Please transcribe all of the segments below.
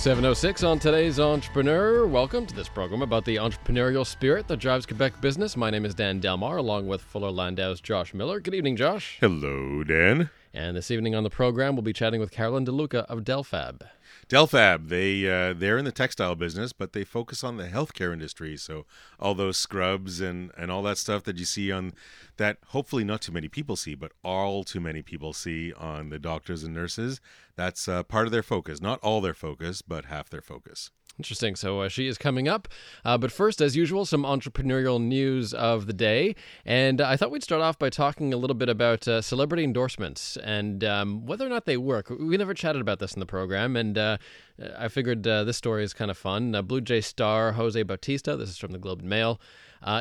.06 on today's Entrepreneur. Welcome to this program about the entrepreneurial spirit that drives Quebec business. My name is Dan Delmar, along with Fuller Landau's Josh Miller. Good evening, Josh. Hello, Dan. And this evening on the program, we'll be chatting with Carolyn DeLuca of Delfab. Delfab, they're in the textile business, but they focus on the healthcare industry. So all those scrubs and all that stuff that you see on that hopefully not too many people see, but all too many people see on the doctors and nurses, that's part of their focus. Not all their focus, but half their focus. Interesting. So she is coming up. But first, as usual, some entrepreneurial news of the day. And I thought we'd start off by talking a little bit about celebrity endorsements and whether or not they work. We never chatted about this in the program, and I figured this story is kind of fun. Blue Jay star Jose Bautista, this is from the Globe and Mail,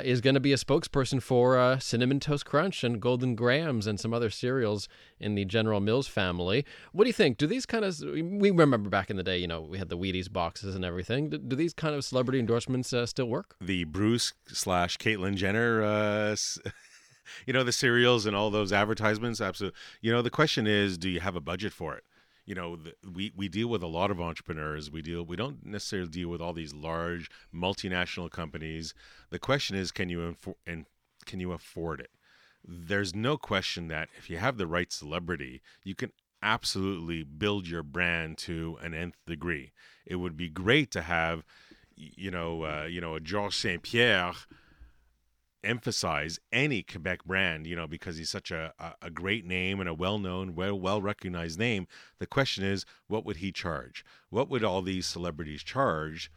is going to be a spokesperson for Cinnamon Toast Crunch and Golden Grahams and some other cereals in the General Mills family. What do you think? Do these kind of, we remember back in the day, you know, we had the Wheaties boxes and everything. Do these kind of celebrity endorsements still work? The Bruce/Caitlyn Jenner, you know, the cereals and all those advertisements. Absolutely. You know, the question is, do you have a budget for it? You know, we deal with a lot of entrepreneurs. We don't necessarily deal with all these large multinational companies. The question is, can you afford it? There's no question that if you have the right celebrity, you can absolutely build your brand to an nth degree. It would be great to have, you know, a Georges St-Pierre emphasize any Quebec brand, you know, because he's such a great name and a well-known, well-recognized name. The question is, what would he charge? What would all these celebrities charge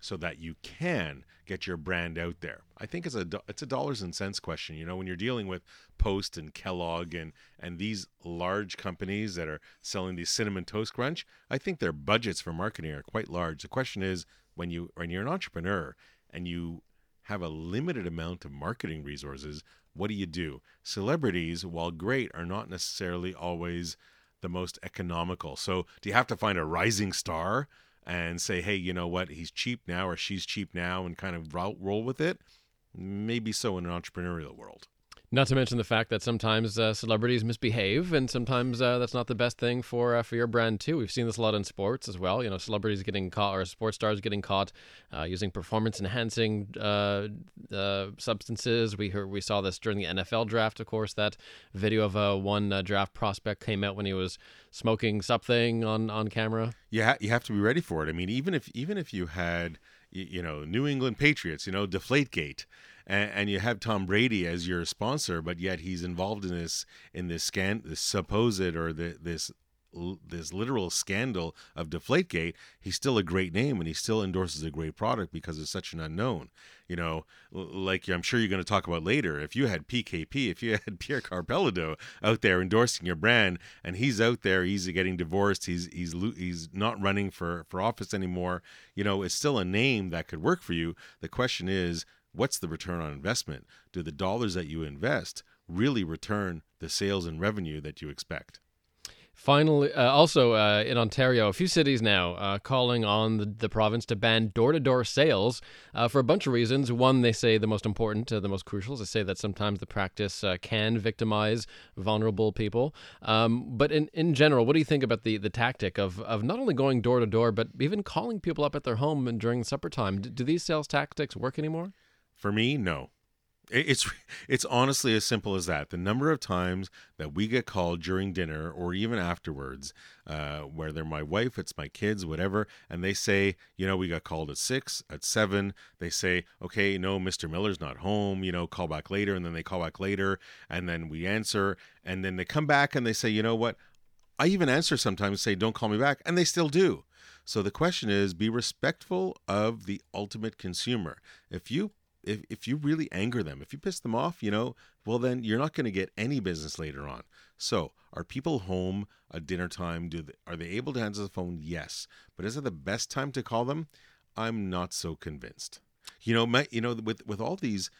so that you can get your brand out there? I think it's a dollars and cents question. You know, when you're dealing with Post and Kellogg and these large companies that are selling these Cinnamon Toast Crunch, I think their budgets for marketing are quite large. The question is, when you're an entrepreneur and you have a limited amount of marketing resources, what do you do? Celebrities, while great, are not necessarily always the most economical. So do you have to find a rising star and say, hey, you know what, he's cheap now or she's cheap now, and kind of roll with it? Maybe so in an entrepreneurial world. Not to mention the fact that sometimes celebrities misbehave, and sometimes that's not the best thing for your brand too. We've seen this a lot in sports as well. You know, celebrities getting caught or sports stars getting caught using performance-enhancing substances. We saw this during the NFL draft, of course. That video of one draft prospect came out when he was smoking something on camera. Yeah, you have to be ready for it. I mean, even if you had, you know, New England Patriots, you know, Deflategate, and you have Tom Brady as your sponsor, but yet he's involved in this literal scandal of Deflategate. He's still a great name, and he still endorses a great product because it's such an unknown. You know, like I'm sure you're going to talk about later, if you had PKP, if you had Pierre Karpelido out there endorsing your brand, and he's out there, he's getting divorced, he's not running for office anymore, you know, it's still a name that could work for you. The question is, what's the return on investment? Do the dollars that you invest really return the sales and revenue that you expect? Finally, also in Ontario, a few cities now calling on the province to ban door-to-door sales for a bunch of reasons. One, they say the most important, the most crucial, is they say that sometimes the practice can victimize vulnerable people. But in general, what do you think about the tactic of not only going door-to-door, but even calling people up at their home and during supper time? Do these sales tactics work anymore? For me, no. It's honestly as simple as that. The number of times that we get called during dinner or even afterwards, whether my wife, it's my kids, whatever, and they say, you know, we got called at 6, at 7. They say, okay, no, Mr. Miller's not home, you know, call back later. And then they call back later, and then we answer. And then they come back and they say, you know what? I even answer sometimes, say, don't call me back. And they still do. So the question is, be respectful of the ultimate consumer. If you really anger them, if you piss them off, you know, well, then you're not going to get any business later on. So are people home at dinner time? Are they able to answer the phone? Yes. But is it the best time to call them? I'm not so convinced. With all these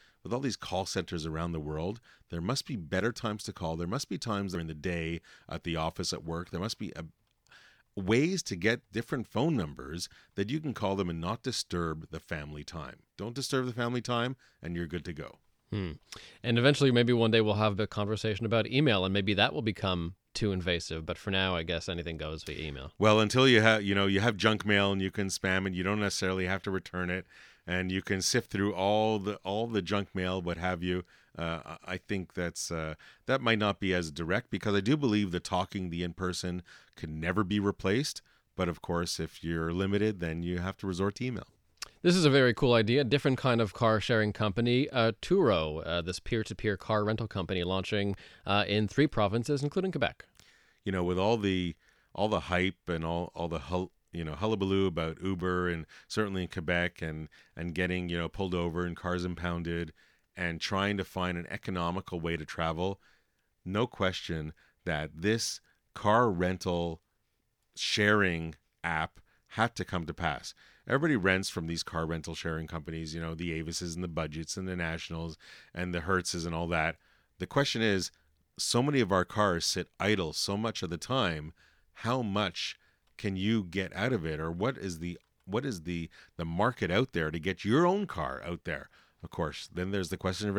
call centers around the world, there must be better times to call. There must be times during the day at the office, at work. There must be ways to get different phone numbers that you can call them and not disturb the family time. Don't disturb the family time, and you're good to go. Hmm. And eventually, maybe one day we'll have a conversation about email, and maybe that will become too invasive. But for now, I guess anything goes via email. Well, until you have junk mail and you can spam, and you don't necessarily have to return it, and you can sift through all the junk mail, what have you. I think that might not be as direct, because I do believe the talking, the in-person can never be replaced. But of course, if you're limited, then you have to resort to email. This is a very cool idea. Different kind of car sharing company, Turo, this peer-to-peer car rental company launching in 3 provinces, including Quebec. With all the hype and all the hullabaloo about Uber, and certainly in Quebec, and getting pulled over and cars impounded, and trying to find an economical way to travel, no question that this car rental sharing app had to come to pass. Everybody rents from these car rental sharing companies, the Avises and the Budgets and the Nationals and the Hertzes and all that. The question is, so many of our cars sit idle so much of the time, how much can you get out of it? Or what is the market out there to get your own car out there? Of course, then there's the question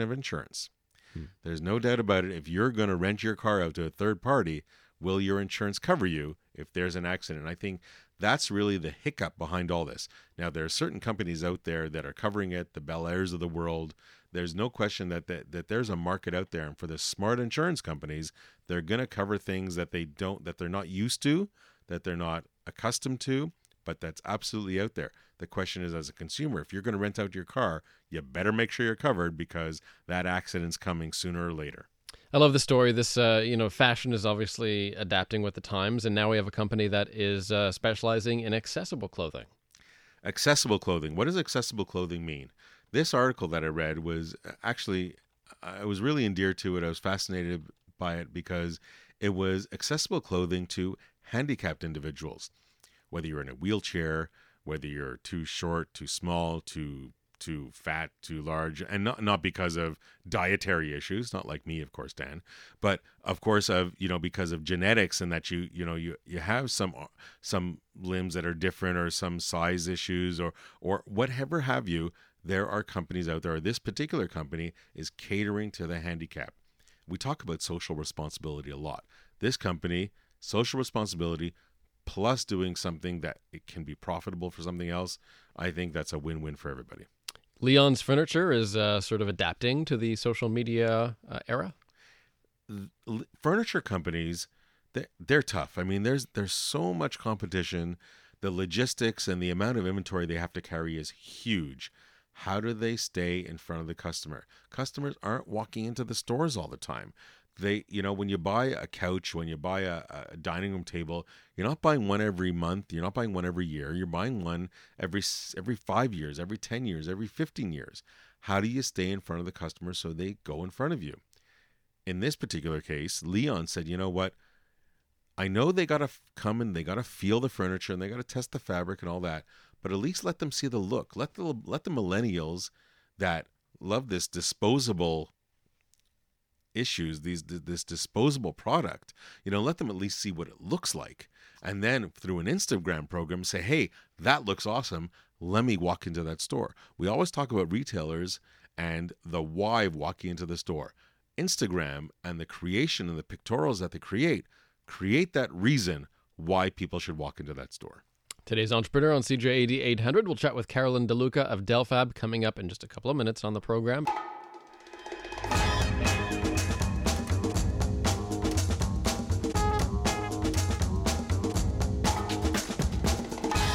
of insurance. Hmm. There's no doubt about it. If you're going to rent your car out to a third party, will your insurance cover you if there's an accident? I think that's really the hiccup behind all this. Now, there are certain companies out there that are covering it, the Bel Airs of the world. There's no question that there's a market out there. And for the smart insurance companies, they're going to cover things that they're not used to, that they're not accustomed to, but that's absolutely out there. The question is, as a consumer, if you're going to rent out your car, you better make sure you're covered, because that accident's coming sooner or later. I love the story. This, fashion is obviously adapting with the times, and now we have a company that is specializing in accessible clothing. Accessible clothing. What does accessible clothing mean? This article that I read was actually, I was really endeared to it. I was fascinated by it because it was accessible clothing to handicapped individuals. Whether you're in a wheelchair, whether you're too short, too small, too fat, too large, and not because of dietary issues, not like me, of course, Dan, but of course because of genetics, and that you have some limbs that are different, or some size issues, or whatever have you. There are companies out there. This particular company is catering to the handicap. We talk about social responsibility a lot. This company, social responsibility, plus doing something that it can be profitable for something else. I think that's a win-win for everybody. Leon's Furniture is sort of adapting to the social media era. Furniture companies, they're tough. I mean, there's so much competition. The logistics and the amount of inventory they have to carry is huge. How do they stay in front of the customer? Customers aren't walking into the stores all the time. They, when you buy a couch, when you buy a dining room table, you're not buying one every month. You're not buying one every year. You're buying one every 5 years, every 10 years, every 15 years. How do you stay in front of the customer so they go in front of you? In this particular case, Leon said, you know what? I know they got to come and they got to feel the furniture and they got to test the fabric and all that, but at least let them see the look. Let the millennials that love this disposable issues, this disposable product, let them at least see what it looks like, and then through an Instagram program say, hey, that looks awesome, let me walk into that store. We always talk about retailers and the why of walking into the store. Instagram and the creation and the pictorials that they create that reason why people should walk into that store. Today's Entrepreneur on CJAD 800. We'll chat with Carolyn DeLuca of Delfab coming up in just a couple of minutes on the program.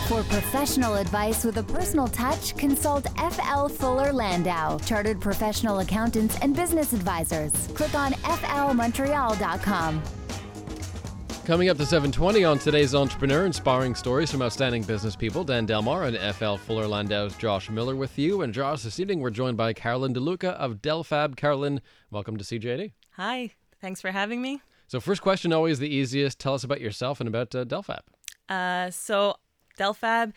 For professional advice with a personal touch, consult FL Fuller Landau, Chartered Professional Accountants and Business Advisors. Click on flmontreal.com. Coming up to 7:20 on today's Entrepreneur, inspiring stories from outstanding business people. Dan Delmar and FL Fuller Landau's Josh Miller with you. And Josh, this evening we're joined by Carolyn DeLuca of Delfab. Carolyn, welcome to CJAD. Hi, thanks for having me. So first question, always the easiest. Tell us about yourself and about Delfab. So Delfab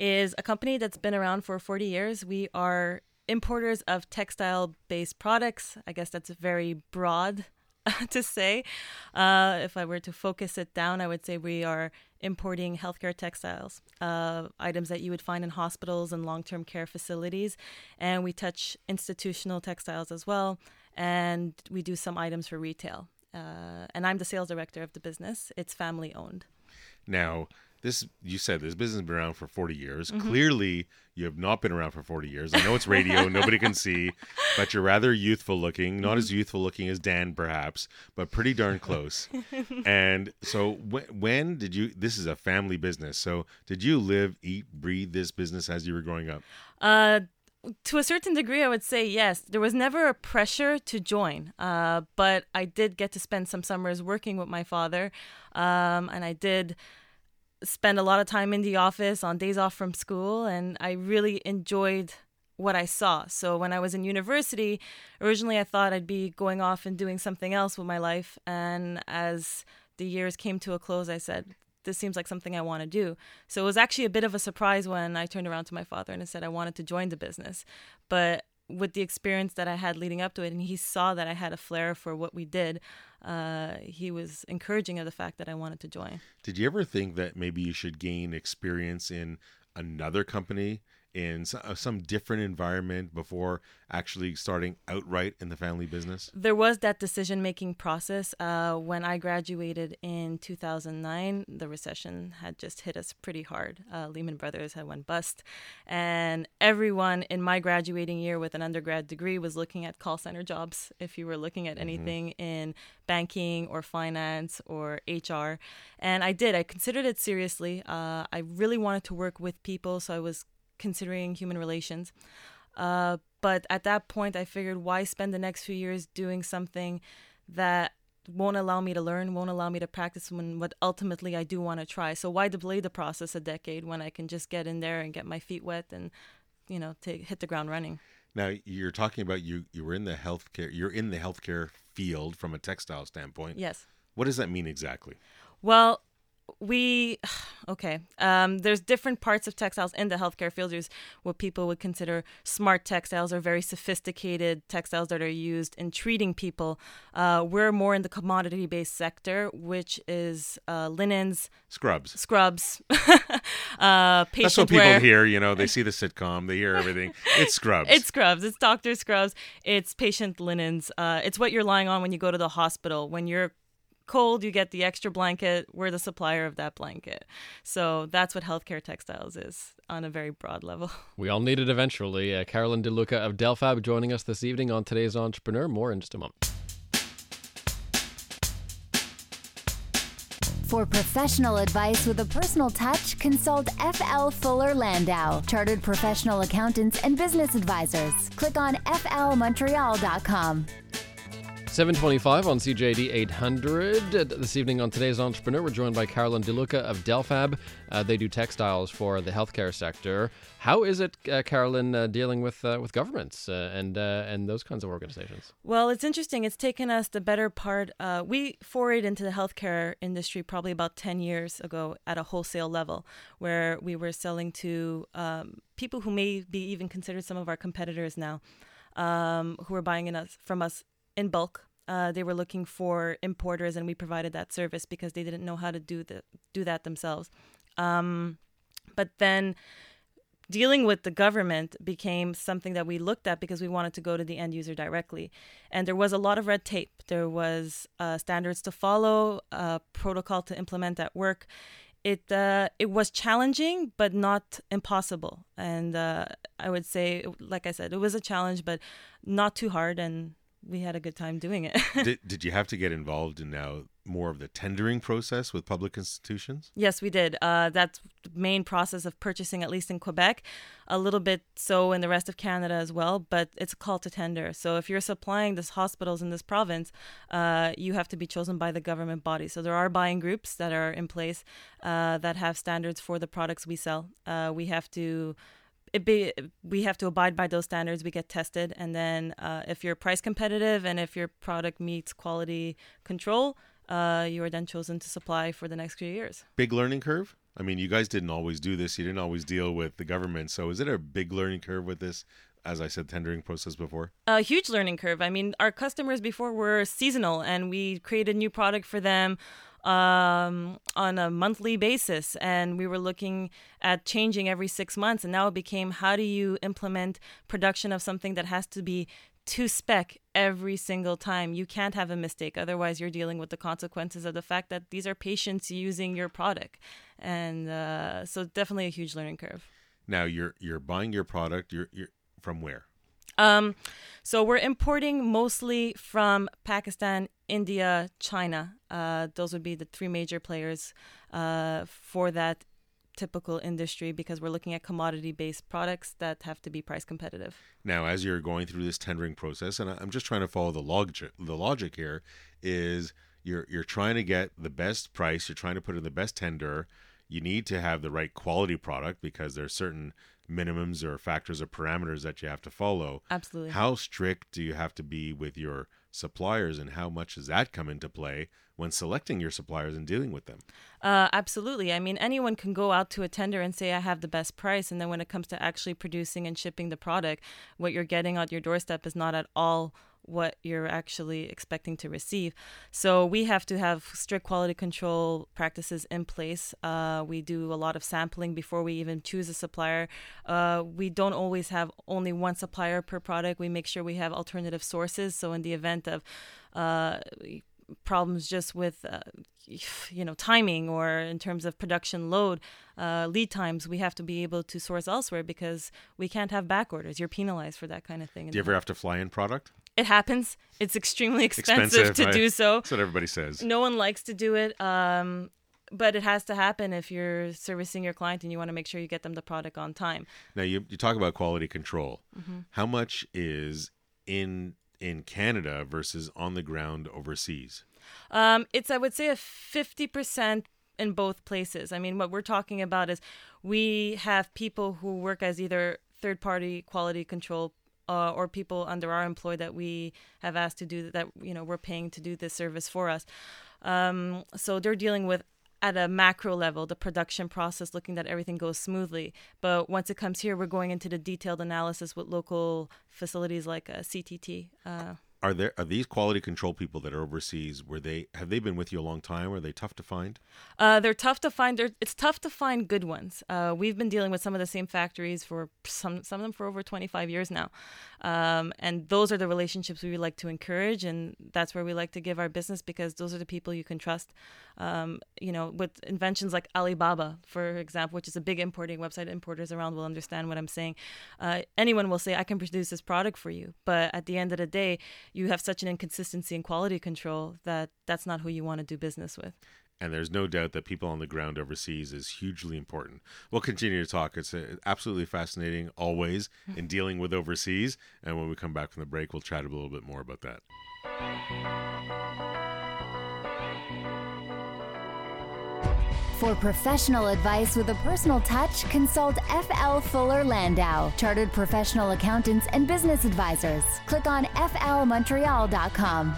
is a company that's been around for 40 years. We are importers of textile-based products. I guess that's very broad to say. If I were to focus it down, I would say we are importing healthcare textiles, items that you would find in hospitals and long-term care facilities. And we touch institutional textiles as well. And we do some items for retail. And I'm the sales director of the business. It's family-owned. Now, this, you said this business has been around for 40 years. Mm-hmm. Clearly, you have not been around for 40 years. I know it's radio, nobody can see, but you're rather youthful looking, not as youthful looking as Dan, perhaps, but pretty darn close. And so when did you, this is a family business, so did you live, eat, breathe this business as you were growing up? To a certain degree, I would say yes. There was never a pressure to join, but I did get to spend some summers working with my father, and I did spend a lot of time in the office on days off from school, and I really enjoyed what I saw. So when I was in university, originally I thought I'd be going off and doing something else with my life, and as the years came to a close, I said, this seems like something I want to do. So it was actually a bit of a surprise when I turned around to my father and I said I wanted to join the business. But with the experience that I had leading up to it, and he saw that I had a flair for what we did, he was encouraging of the fact that I wanted to join. Did you ever think that maybe you should gain experience in another company, in some different environment, before actually starting outright in the family business? There was that decision-making process. When I graduated in 2009, the recession had just hit us pretty hard. Lehman Brothers had went bust, and everyone in my graduating year with an undergrad degree was looking at call center jobs, if you were looking at anything in banking or finance or HR. And I did. I considered it seriously. I really wanted to work with people, so I was considering human relations. But at that point, I figured, why spend the next few years doing something that won't allow me to learn, won't allow me to practice what ultimately I do want to try? So why delay the process a decade when I can just get in there and get my feet wet and, you know, hit the ground running? Now, you're talking about you were in the healthcare, you're in the healthcare field from a textile standpoint. Yes. What does that mean exactly? Well, there's different parts of textiles in the healthcare field. There's what people would consider smart textiles or very sophisticated textiles that are used in treating people. We're more in the commodity-based sector, which is linens. Scrubs. Patient That's what people wear. Hear, you know, they see the sitcom, they hear everything. It's scrubs. It's scrubs. It's doctor scrubs. It's patient linens. It's what you're lying on when you go to the hospital. When you're cold, you get the extra blanket. We're the supplier of that blanket. So that's what healthcare textiles is on a very broad level. We all need it eventually. Carolyn DeLuca of Delfab joining us this evening on Today's Entrepreneur. More in just a moment. For professional advice with a personal touch, consult FL Fuller Landau, Chartered Professional Accountants and Business Advisors. Click on flmontreal.com. 7:25 on CJAD 800. This evening on Today's Entrepreneur, we're joined by Carolyn DeLuca of Delfab. They do textiles for the healthcare sector. How is it, Carolyn, dealing with governments and those kinds of organizations? Well, it's interesting. It's taken us the better part. We forayed into the healthcare industry probably about 10 years ago at a wholesale level, where we were selling to people who may be even considered some of our competitors now, who are buying from us in bulk. They were looking for importers, and we provided that service because they didn't know how to do that themselves. But then dealing with the government became something that we looked at because we wanted to go to the end user directly. And there was a lot of red tape. There was standards to follow, protocol to implement at work. It was challenging, but not impossible. And I would say, like I said, it was a challenge, but not too hard, and we had a good time doing it. Did you have to get involved in now more of the tendering process with public institutions? Yes, we did. That's the main process of purchasing, at least in Quebec, a little bit so in the rest of Canada as well, but it's a call to tender. So if you're supplying these hospitals in this province, you have to be chosen by the government body. So there are buying groups that are in place that have standards for the products we sell. We have to abide by those standards. We get tested, and then if you're price competitive and if your product meets quality control, you are then chosen to supply for the next few years. Big learning curve? I mean, you guys didn't always do this. You didn't always deal with the government. So is it a big learning curve with this, as I said, tendering process before? A huge learning curve. I mean, our customers before were seasonal, and we created new product for them on a monthly basis, and we were looking at changing every 6 months. And now it became, how do you implement production of something that has to be to spec every single time? You can't have a mistake, otherwise you're dealing with the consequences of the fact that these are patients using your product. And so definitely a huge learning curve. Now you're buying your product, you're from where? So we're importing mostly from Pakistan, India, China. Those would be the three major players for that typical industry, because we're looking at commodity-based products that have to be price competitive. Now, as you're going through this tendering process, and I'm just trying to follow the logic here, is you're trying to get the best price, you're trying to put in the best tender, you need to have the right quality product because there are certain minimums or factors or parameters that you have to follow. Absolutely. How strict do you have to be with your suppliers, and how much does that come into play when selecting your suppliers and dealing with them? Absolutely. I mean, anyone can go out to a tender and say, I have the best price. And then when it comes to actually producing and shipping the product, what you're getting on your doorstep is not at all what you're actually expecting to receive. So we have to have strict quality control practices in place. We do a lot of sampling before we even choose a supplier. We don't always have only one supplier per product. We make sure we have alternative sources. So in the event of problems just with timing or in terms of production load, lead times, we have to be able to source elsewhere because we can't have back orders. You're penalized for that kind of thing. Do you ever have to fly in product? It happens. It's extremely expensive to do so. That's what everybody says. No one likes to do it, but it has to happen if you're servicing your client and you want to make sure you get them the product on time. Now, you talk about quality control. Mm-hmm. How much is in Canada versus on the ground overseas? It's, I would say, a 50% in both places. I mean, what we're talking about is we have people who work as either third-party quality control or people under our employ that we have asked to do that, we're paying to do this service for us. So they're dealing with, at a macro level, the production process, looking that everything goes smoothly. But once it comes here, we're going into the detailed analysis with local facilities like CTT. Are these quality control people that are overseas? Have they been with you a long time? Are they tough to find? They're tough to find. It's tough to find good ones. We've been dealing with some of the same factories for some of them for over 25 years now, and those are the relationships we would like to encourage, and that's where we like to give our business because those are the people you can trust. With inventions like Alibaba, for example, which is a big importing website, importers around will understand what I'm saying. Anyone will say, "I can produce this product for you," but at the end of the day, you have such an inconsistency in quality control that that's not who you want to do business with. And there's no doubt that people on the ground overseas is hugely important. We'll continue to talk. It's absolutely fascinating always in dealing with overseas. And when we come back from the break, we'll chat a little bit more about that. For professional advice with a personal touch, consult FL Fuller Landau, Chartered Professional Accountants and Business Advisors. Click on flmontreal.com.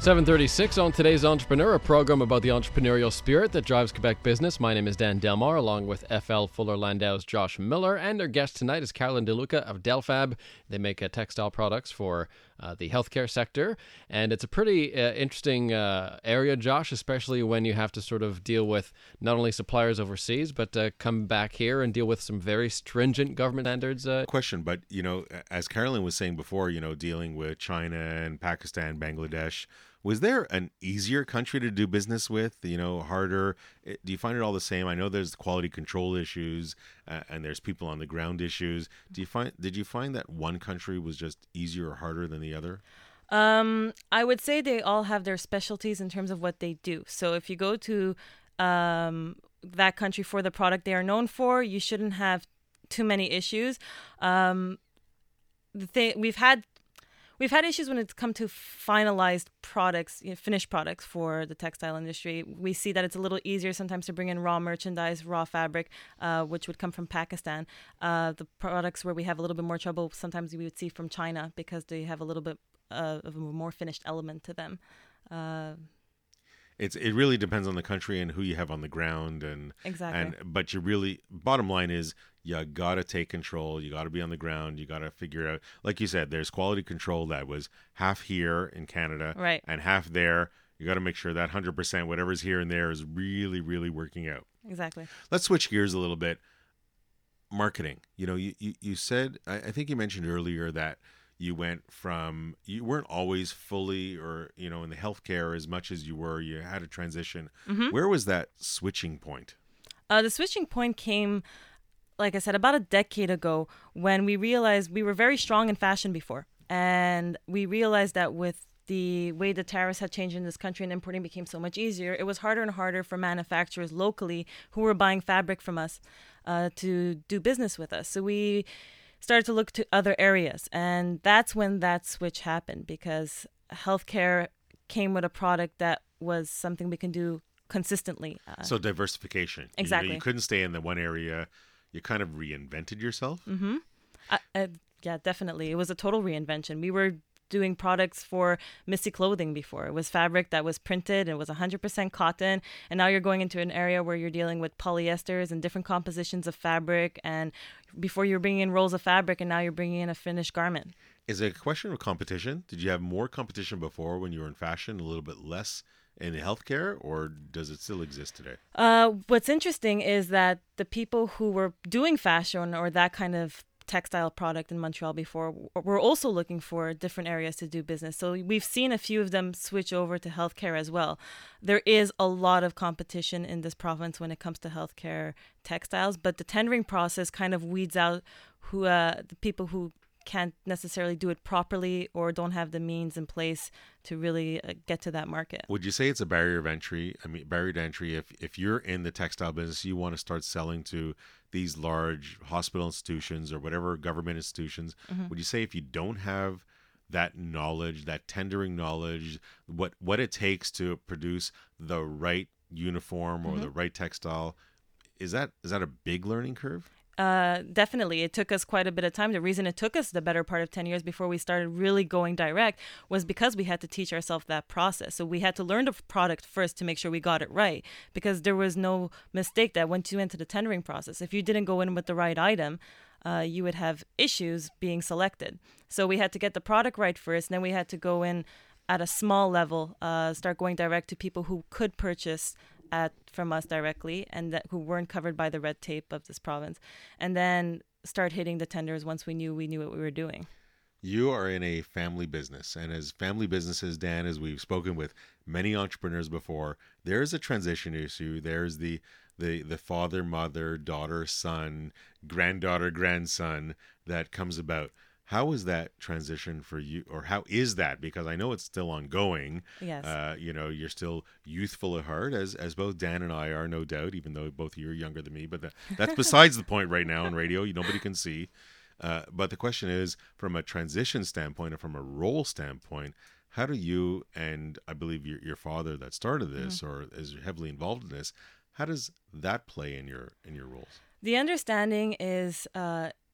7:36 on today's Entrepreneur, a program about the entrepreneurial spirit that drives Quebec business. My name is Dan Delmar, along with FL Fuller Landau's Josh Miller, and our guest tonight is Carolyn DeLuca of Delfab. They make textile products for the healthcare sector, and it's a pretty interesting area, Josh, especially when you have to sort of deal with not only suppliers overseas, but come back here and deal with some very stringent government standards. Question, but as Carolyn was saying before, dealing with China and Pakistan, Bangladesh. Was there an easier country to do business with, harder? Do you find it all the same? I know there's quality control issues and there's people on the ground issues. Did you find that one country was just easier or harder than the other? I would say they all have their specialties in terms of what they do. So if you go to that country for the product they are known for, you shouldn't have too many issues. We've had issues when it's come to finalized products, finished products for the textile industry. We see that it's a little easier sometimes to bring in raw merchandise, raw fabric, which would come from Pakistan. The products where we have a little bit more trouble, sometimes we would see from China because they have a little bit of a more finished element to them. It really depends on the country and who you have on the ground, and exactly. But you really, bottom line is, you gotta take control. You gotta be on the ground. You gotta figure out, like you said, there's quality control that was half here in Canada, right, and half there. You gotta make sure that 100%, whatever's here and there, is really, really working out. Exactly. Let's switch gears a little bit. Marketing. You know, you said, I think you mentioned earlier that you went from, you weren't always fully or, you know, in the healthcare as much as you were, you had a transition. Mm-hmm. Where was that switching point? The switching point came, like I said, about a decade ago when we realized we were very strong in fashion before. And we realized that with the way the tariffs had changed in this country and importing became so much easier, it was harder and harder for manufacturers locally who were buying fabric from us to do business with us. So we started to look to other areas. And that's when that switch happened, because healthcare came with a product that was something we can do consistently. So diversification. Exactly. You couldn't stay in the one area. You kind of reinvented yourself. Mm-hmm. Yeah, definitely. It was a total reinvention. We were doing products for Missy clothing before. It was fabric that was printed. It was 100% cotton. And now you're going into an area where you're dealing with polyesters and different compositions of fabric. And before you're bringing in rolls of fabric, and now you're bringing in a finished garment. Is it a question of competition? Did you have more competition before when you were in fashion, a little bit less in healthcare, or does it still exist today? What's interesting is that the people who were doing fashion or that kind of textile product in Montreal before were also looking for different areas to do business. So we've seen a few of them switch over to healthcare as well. There is a lot of competition in this province when it comes to healthcare textiles, but the tendering process kind of weeds out who the people who can't necessarily do it properly or don't have the means in place to really get to that market. Would you say it's a barrier of entry? I mean, barrier to entry, if you're in the textile business, you want to start selling to these large hospital institutions or whatever government institutions. Mm-hmm. Would you say if you don't have that knowledge, that tendering knowledge, what it takes to produce the right uniform or mm-hmm. the right textile, is that a big learning curve? Definitely. It took us quite a bit of time. The reason it took us the better part of 10 years before we started really going direct was because we had to teach ourselves that process. So we had to learn the product first to make sure we got it right, because there was no mistake that went into the tendering process. If you didn't go in with the right item, you would have issues being selected. So we had to get the product right first, and then we had to go in at a small level, start going direct to people who could purchase from us directly, and that who weren't covered by the red tape of this province, and then start hitting the tenders once we knew what we were doing. You are in a family business, and as family businesses, Dan, as we've spoken with many entrepreneurs before, there is a transition issue. There's the father, mother, daughter, son, granddaughter, grandson that comes about. How is that transition for you, or how is that? Because I know it's still ongoing. Yes. You know, you're still youthful at heart, as both Dan and I are, no doubt, even though both of you are younger than me. But that's besides the point right now on radio. Nobody can see. But the question is, from a transition standpoint or from a role standpoint, how do you, and I believe your father that started this mm-hmm. or is heavily involved in this, how does that play in your roles? The understanding is...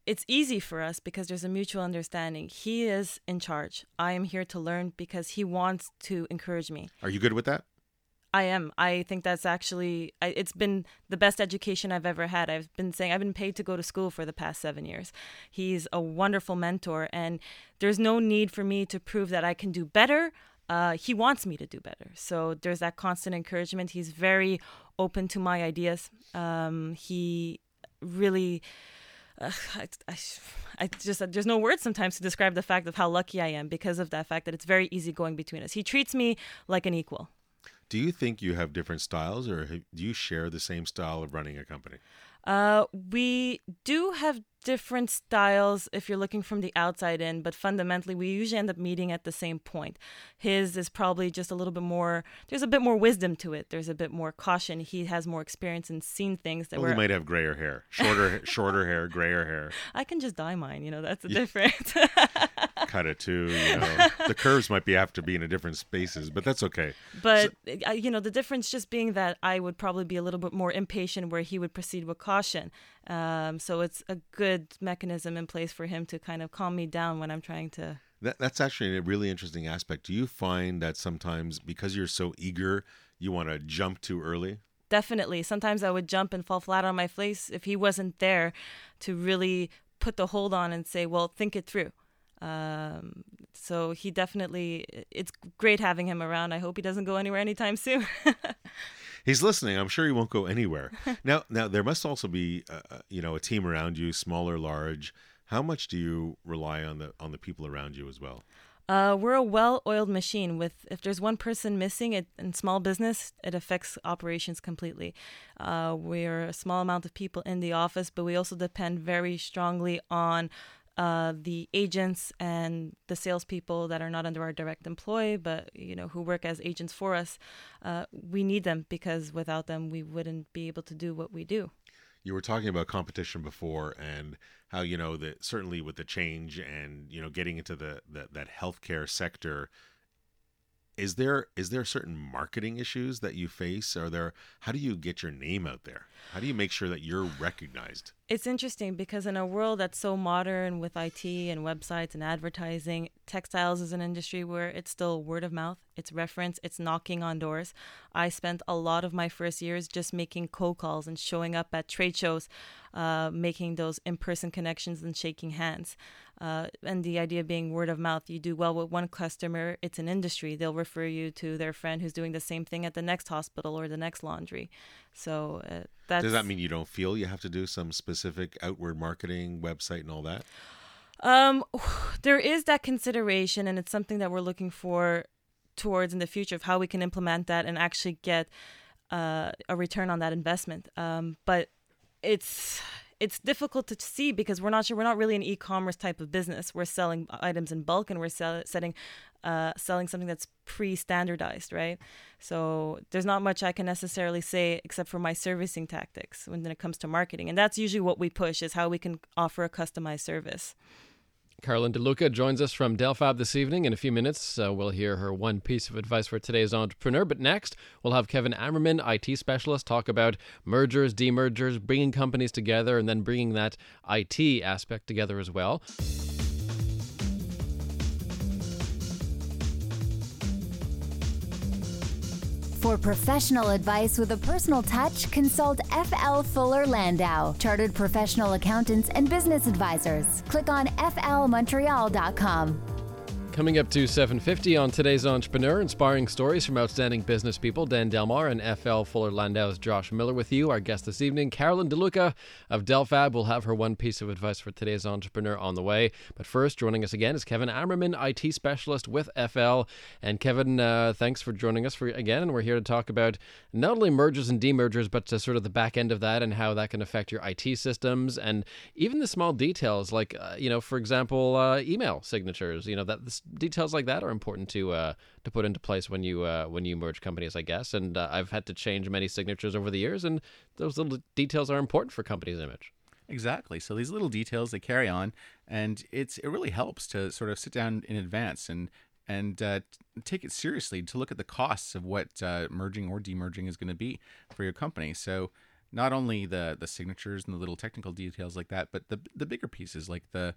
it's easy for us because there's a mutual understanding. He is in charge. I am here to learn because he wants to encourage me. Are you good with that? I am. I think that's actually, it's been the best education I've ever had. I've been paid to go to school for the past 7 years. He's a wonderful mentor, and there's no need for me to prove that I can do better. He wants me to do better. So there's that constant encouragement. He's very open to my ideas. He really... there's no words sometimes to describe the fact of how lucky I am because of that fact that it's very easy going between us. He treats me like an equal. Do you think you have different styles, or do you share the same style of running a company? We do have different styles if you're looking from the outside in, but fundamentally we usually end up meeting at the same point. His is probably just a little bit more, there's a bit more wisdom to it. There's a bit more caution. He has more experience and seen things that we might have grayer hair, shorter hair, grayer hair. I can just dye mine, that's the difference. Cut it too, The curves might be after being in different spaces, but that's okay. But, the difference just being that I would probably be a little bit more impatient where he would proceed with caution. So it's a good mechanism in place for him to kind of calm me down when I'm trying to... That's actually a really interesting aspect. Do you find that sometimes because you're so eager, you want to jump too early? Definitely. Sometimes I would jump and fall flat on my face if he wasn't there to really put the hold on and say, well, think it through. So he definitely, it's great having him around. I hope he doesn't go anywhere anytime soon. He's listening. I'm sure he won't go anywhere. Now there must also be, a team around you, small or large. How much do you rely on the people around you as well? We're a well-oiled machine. If there's one person missing in small business, it affects operations completely. We're a small amount of people in the office, but we also depend very strongly on the agents and the salespeople that are not under our direct employ, but who work as agents for us. We need them because without them, we wouldn't be able to do what we do. You were talking about competition before and how, that certainly with the change and, getting into that healthcare sector, is there certain marketing issues that you face? How do you get your name out there? How do you make sure that you're recognized? It's interesting because in a world that's so modern with IT and websites and advertising, textiles is an industry where it's still word of mouth, it's reference, it's knocking on doors. I spent a lot of my first years just making cold calls and showing up at trade shows, making those in-person connections and shaking hands. And the idea being word of mouth, you do well with one customer, it's an industry. They'll refer you to their friend who's doing the same thing at the next hospital or the next laundry. So that's... Does that mean you don't feel you have to do some specific outward marketing, website and all that? There is that consideration, and it's something that we're looking for towards in the future of how we can implement that and actually get a return on that investment. But it's difficult to see because we're not really an e-commerce type of business. We're selling items in bulk and we're selling something that's pre-standardized, right? So there's not much I can necessarily say except for my servicing tactics when it comes to marketing. And that's usually what we push is how we can offer a customized service. Carolyn DeLuca joins us from Delfab this evening. In a few minutes, we'll hear her one piece of advice for today's entrepreneur. But next, we'll have Kevin Ammerman, IT specialist, talk about mergers, demergers, bringing companies together, and then bringing that IT aspect together as well. For professional advice with a personal touch, consult FL Fuller Landau, Chartered Professional Accountants and Business Advisors. Click on flmontreal.com. Coming up to 7:50 on today's Entrepreneur, inspiring stories from outstanding business people. Dan Delmar and FL Fuller Landau's Josh Miller with you. Our guest this evening, Carolyn DeLuca of Delfab, will have her one piece of advice for today's Entrepreneur on the way. But first, joining us again is Kevin Ammerman, IT specialist with FL. And Kevin, thanks for joining us again. And we're here to talk about not only mergers and demergers, but to sort of the back end of that and how that can affect your IT systems and even the small details, like for example, email signatures. Details like that are important to put into place when you merge companies, I guess. And I've had to change many signatures over the years, and those little details are important for company's image. Exactly. So these little details, they carry on, and it really helps to sort of sit down in advance and take it seriously, to look at the costs of what merging or demerging is going to be for your company. So not only the signatures and the little technical details like that, but the bigger pieces like the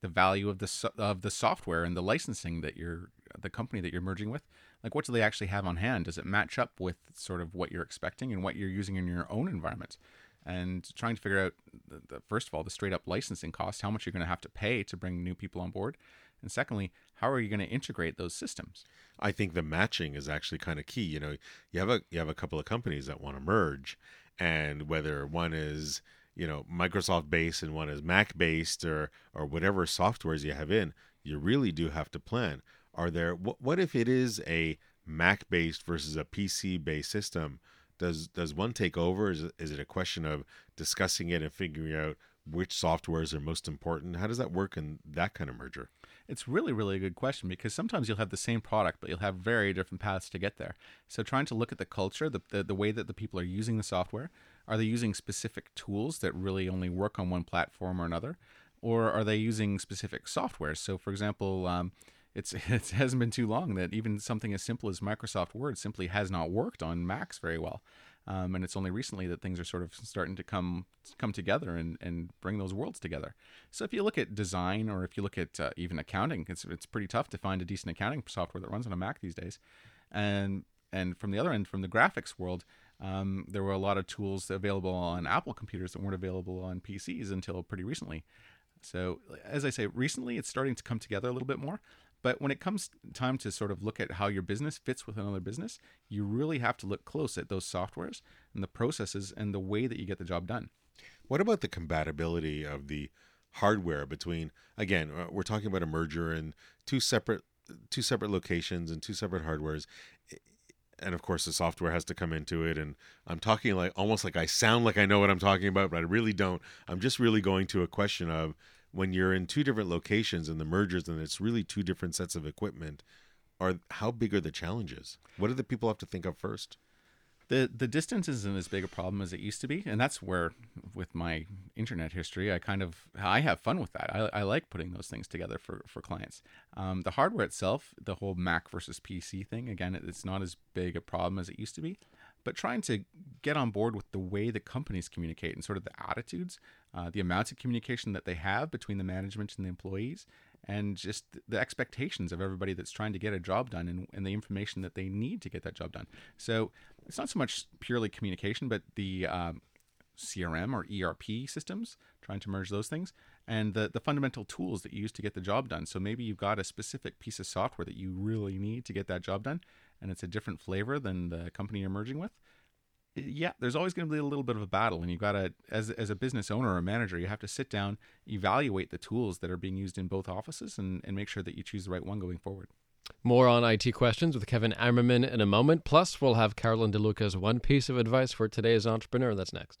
value of the software and the licensing that the company that you're merging with, like what do they actually have on hand? Does it match up with sort of what you're expecting and what you're using in your own environment? And trying to figure out, first of all, the straight up licensing cost, how much you're going to have to pay to bring new people on board. And secondly, how are you going to integrate those systems? I think the matching is actually kind of key. You have a couple of companies that want to merge, and whether one is Microsoft-based and one is Mac-based or whatever softwares you have in, you really do have to plan. What if it is a Mac-based versus a PC-based system? Does one take over? Is it a question of discussing it and figuring out which softwares are most important? How does that work in that kind of merger? It's really, really a good question, because sometimes you'll have the same product, but you'll have very different paths to get there. So trying to look at the culture, the way that the people are using the software. Are they using specific tools that really only work on one platform or another? Or are they using specific software? So, for example, it hasn't been too long that even something as simple as Microsoft Word simply has not worked on Macs very well. And it's only recently that things are sort of starting to come together and bring those worlds together. So if you look at design, or if you look at even accounting, it's pretty tough to find a decent accounting software that runs on a Mac these days. And and from the other end, from the graphics world, there were a lot of tools available on Apple computers that weren't available on PCs until pretty recently. So as I say, recently it's starting to come together a little bit more. But when it comes time to sort of look at how your business fits with another business, you really have to look close at those softwares and the processes and the way that you get the job done. What about the compatibility of the hardware between, again, we're talking about a merger and two separate locations and two separate hardwares, and of course the software has to come into it. And I'm talking like almost like I sound like I know what I'm talking about, but I really don't. I'm just really going to a question of when you're in two different locations and the mergers and it's really two different sets of equipment, how big are the challenges? What do the people have to think of first? The distance isn't as big a problem as it used to be, and that's where, with my internet history, I have fun with that. I like putting those things together for clients. The hardware itself, the whole Mac versus PC thing, again, it's not as big a problem as it used to be. But trying to get on board with the way the companies communicate and sort of the attitudes, the amounts of communication that they have between the management and the employees, and just the expectations of everybody that's trying to get a job done and the information that they need to get that job done. So it's not so much purely communication, but the CRM or ERP systems, trying to merge those things, and the fundamental tools that you use to get the job done. So maybe you've got a specific piece of software that you really need to get that job done, and it's a different flavor than the company you're merging with. Yeah, there's always going to be a little bit of a battle, and you've got to, as a business owner or manager, you have to sit down, evaluate the tools that are being used in both offices, and make sure that you choose the right one going forward. More on IT questions with Kevin Ammerman in a moment. Plus, we'll have Carolyn DeLuca's one piece of advice for today's entrepreneur. That's next.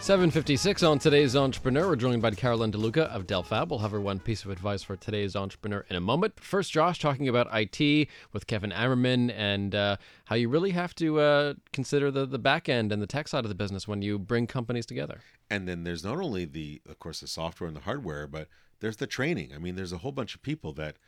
7:56 on today's entrepreneur. We're joined by Carolyn DeLuca of Delfab. We'll have her one piece of advice for today's entrepreneur in a moment. But first, Josh, talking about IT with Kevin Ammerman and how you really have to consider the back end and the tech side of the business when you bring companies together. And then there's not only of course, the software and the hardware, but there's the training. I mean, there's a whole bunch of people that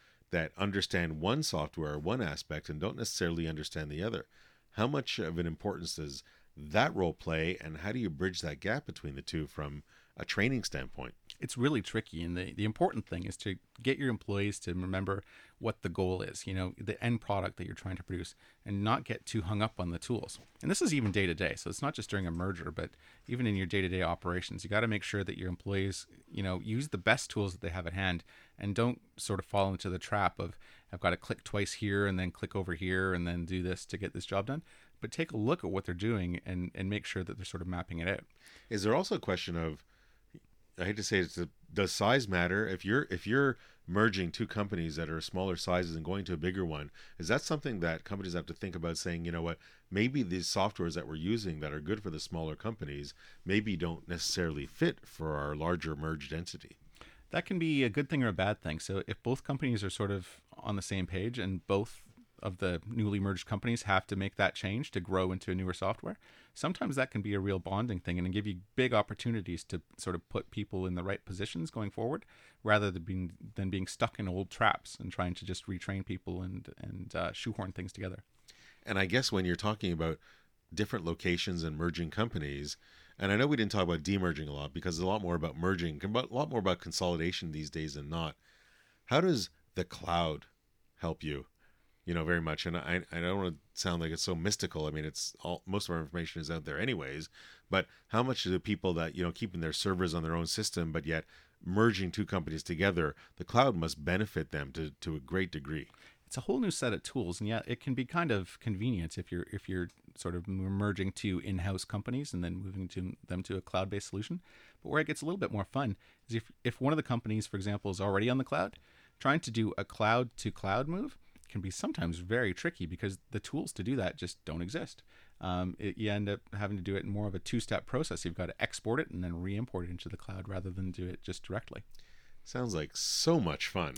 understand one software, one aspect, and don't necessarily understand the other. How much of an importance does that role play, and how do you bridge that gap between the two from a training standpoint? It's really tricky, and the important thing is to get your employees to remember what the goal is, the end product that you're trying to produce, and not get too hung up on the tools. And this is even day-to-day, so it's not just during a merger, but even in your day-to-day operations, you got to make sure that your employees, use the best tools that they have at hand, and don't sort of fall into the trap of, I've got to click twice here, and then click over here, and then do this to get this job done. But take a look at what they're doing and make sure that they're sort of mapping it out. Is there also a question of, I hate to say it, does size matter? If you're merging two companies that are smaller sizes and going to a bigger one, is that something that companies have to think about, saying, you know what, maybe these softwares that we're using that are good for the smaller companies maybe don't necessarily fit for our larger merged entity? That can be a good thing or a bad thing. So if both companies are sort of on the same page and both of the newly merged companies have to make that change to grow into a newer software, sometimes that can be a real bonding thing and give you big opportunities to sort of put people in the right positions going forward, rather than being stuck in old traps and trying to just retrain people and shoehorn things together. And I guess when you're talking about different locations and merging companies, and I know we didn't talk about demerging a lot because it's a lot more about merging, a lot more about consolidation these days than not. How does the cloud help you? Very much. And I don't want to sound like it's so mystical. I mean, most of our information is out there anyways, but how much do the people that, keeping their servers on their own system, but yet merging two companies together, the cloud must benefit them to a great degree. It's a whole new set of tools. And yeah, it can be kind of convenient if you're sort of merging two in-house companies and then moving them to a cloud-based solution. But where it gets a little bit more fun is if one of the companies, for example, is already on the cloud, trying to do a cloud-to-cloud move can be sometimes very tricky because the tools to do that just don't exist. You end up having to do it in more of a two-step process. You've got to export it and then re-import it into the cloud rather than do it just directly. Sounds like so much fun.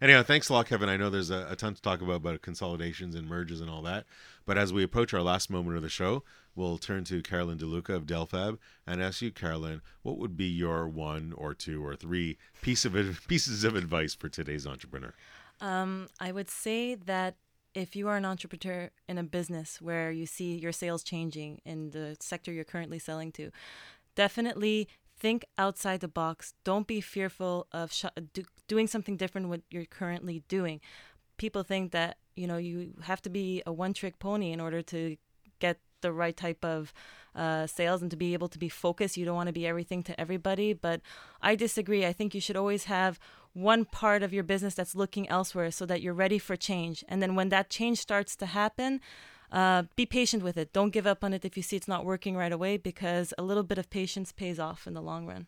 Anyhow, thanks a lot, Kevin. I know there's a ton to talk about consolidations and mergers and all that. But as we approach our last moment of the show, we'll turn to Carolyn DeLuca of Delfab and ask you, Carolyn, what would be your one or two or three pieces of advice for today's entrepreneur? I would say that if you are an entrepreneur in a business where you see your sales changing in the sector you're currently selling to, definitely think outside the box. Don't be fearful of doing something different than what you're currently doing. People think that, you know, you have to be a one-trick pony in order to get the right type of sales and to be able to be focused. You don't want to be everything to everybody, but I disagree. I think you should always have one part of your business that's looking elsewhere so that you're ready for change. And then when that change starts to happen, be patient with it. Don't give up on it if you see it's not working right away, because a little bit of patience pays off in the long run.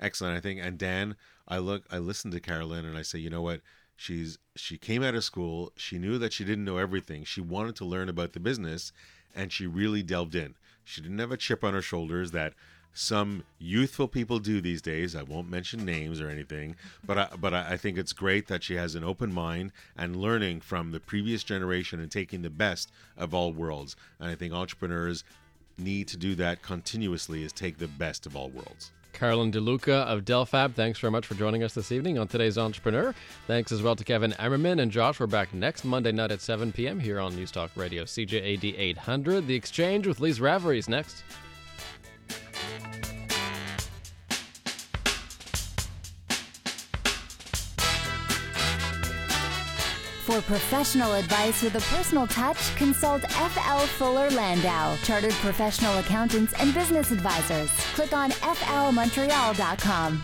Excellent. I think, and Dan, I listen to Carolyn and I say, you know what? She came out of school. She knew that she didn't know everything. She wanted to learn about the business, and she really delved in. She didn't have a chip on her shoulders that some youthful people do these days. I won't mention names or anything, but I think it's great that she has an open mind and learning from the previous generation and taking the best of all worlds. And I think entrepreneurs need to do that continuously, is take the best of all worlds. Carolyn DeLuca of Delfab, thanks very much for joining us this evening on today's Entrepreneur. Thanks as well to Kevin Ammerman and Josh. We're back next Monday night at 7 p.m. here on News Talk Radio, CJAD 800. The Exchange with Lise Ravary is next. For professional advice with a personal touch, consult FL Fuller Landau, Chartered Professional Accountants and Business Advisors. Click on flmontreal.com.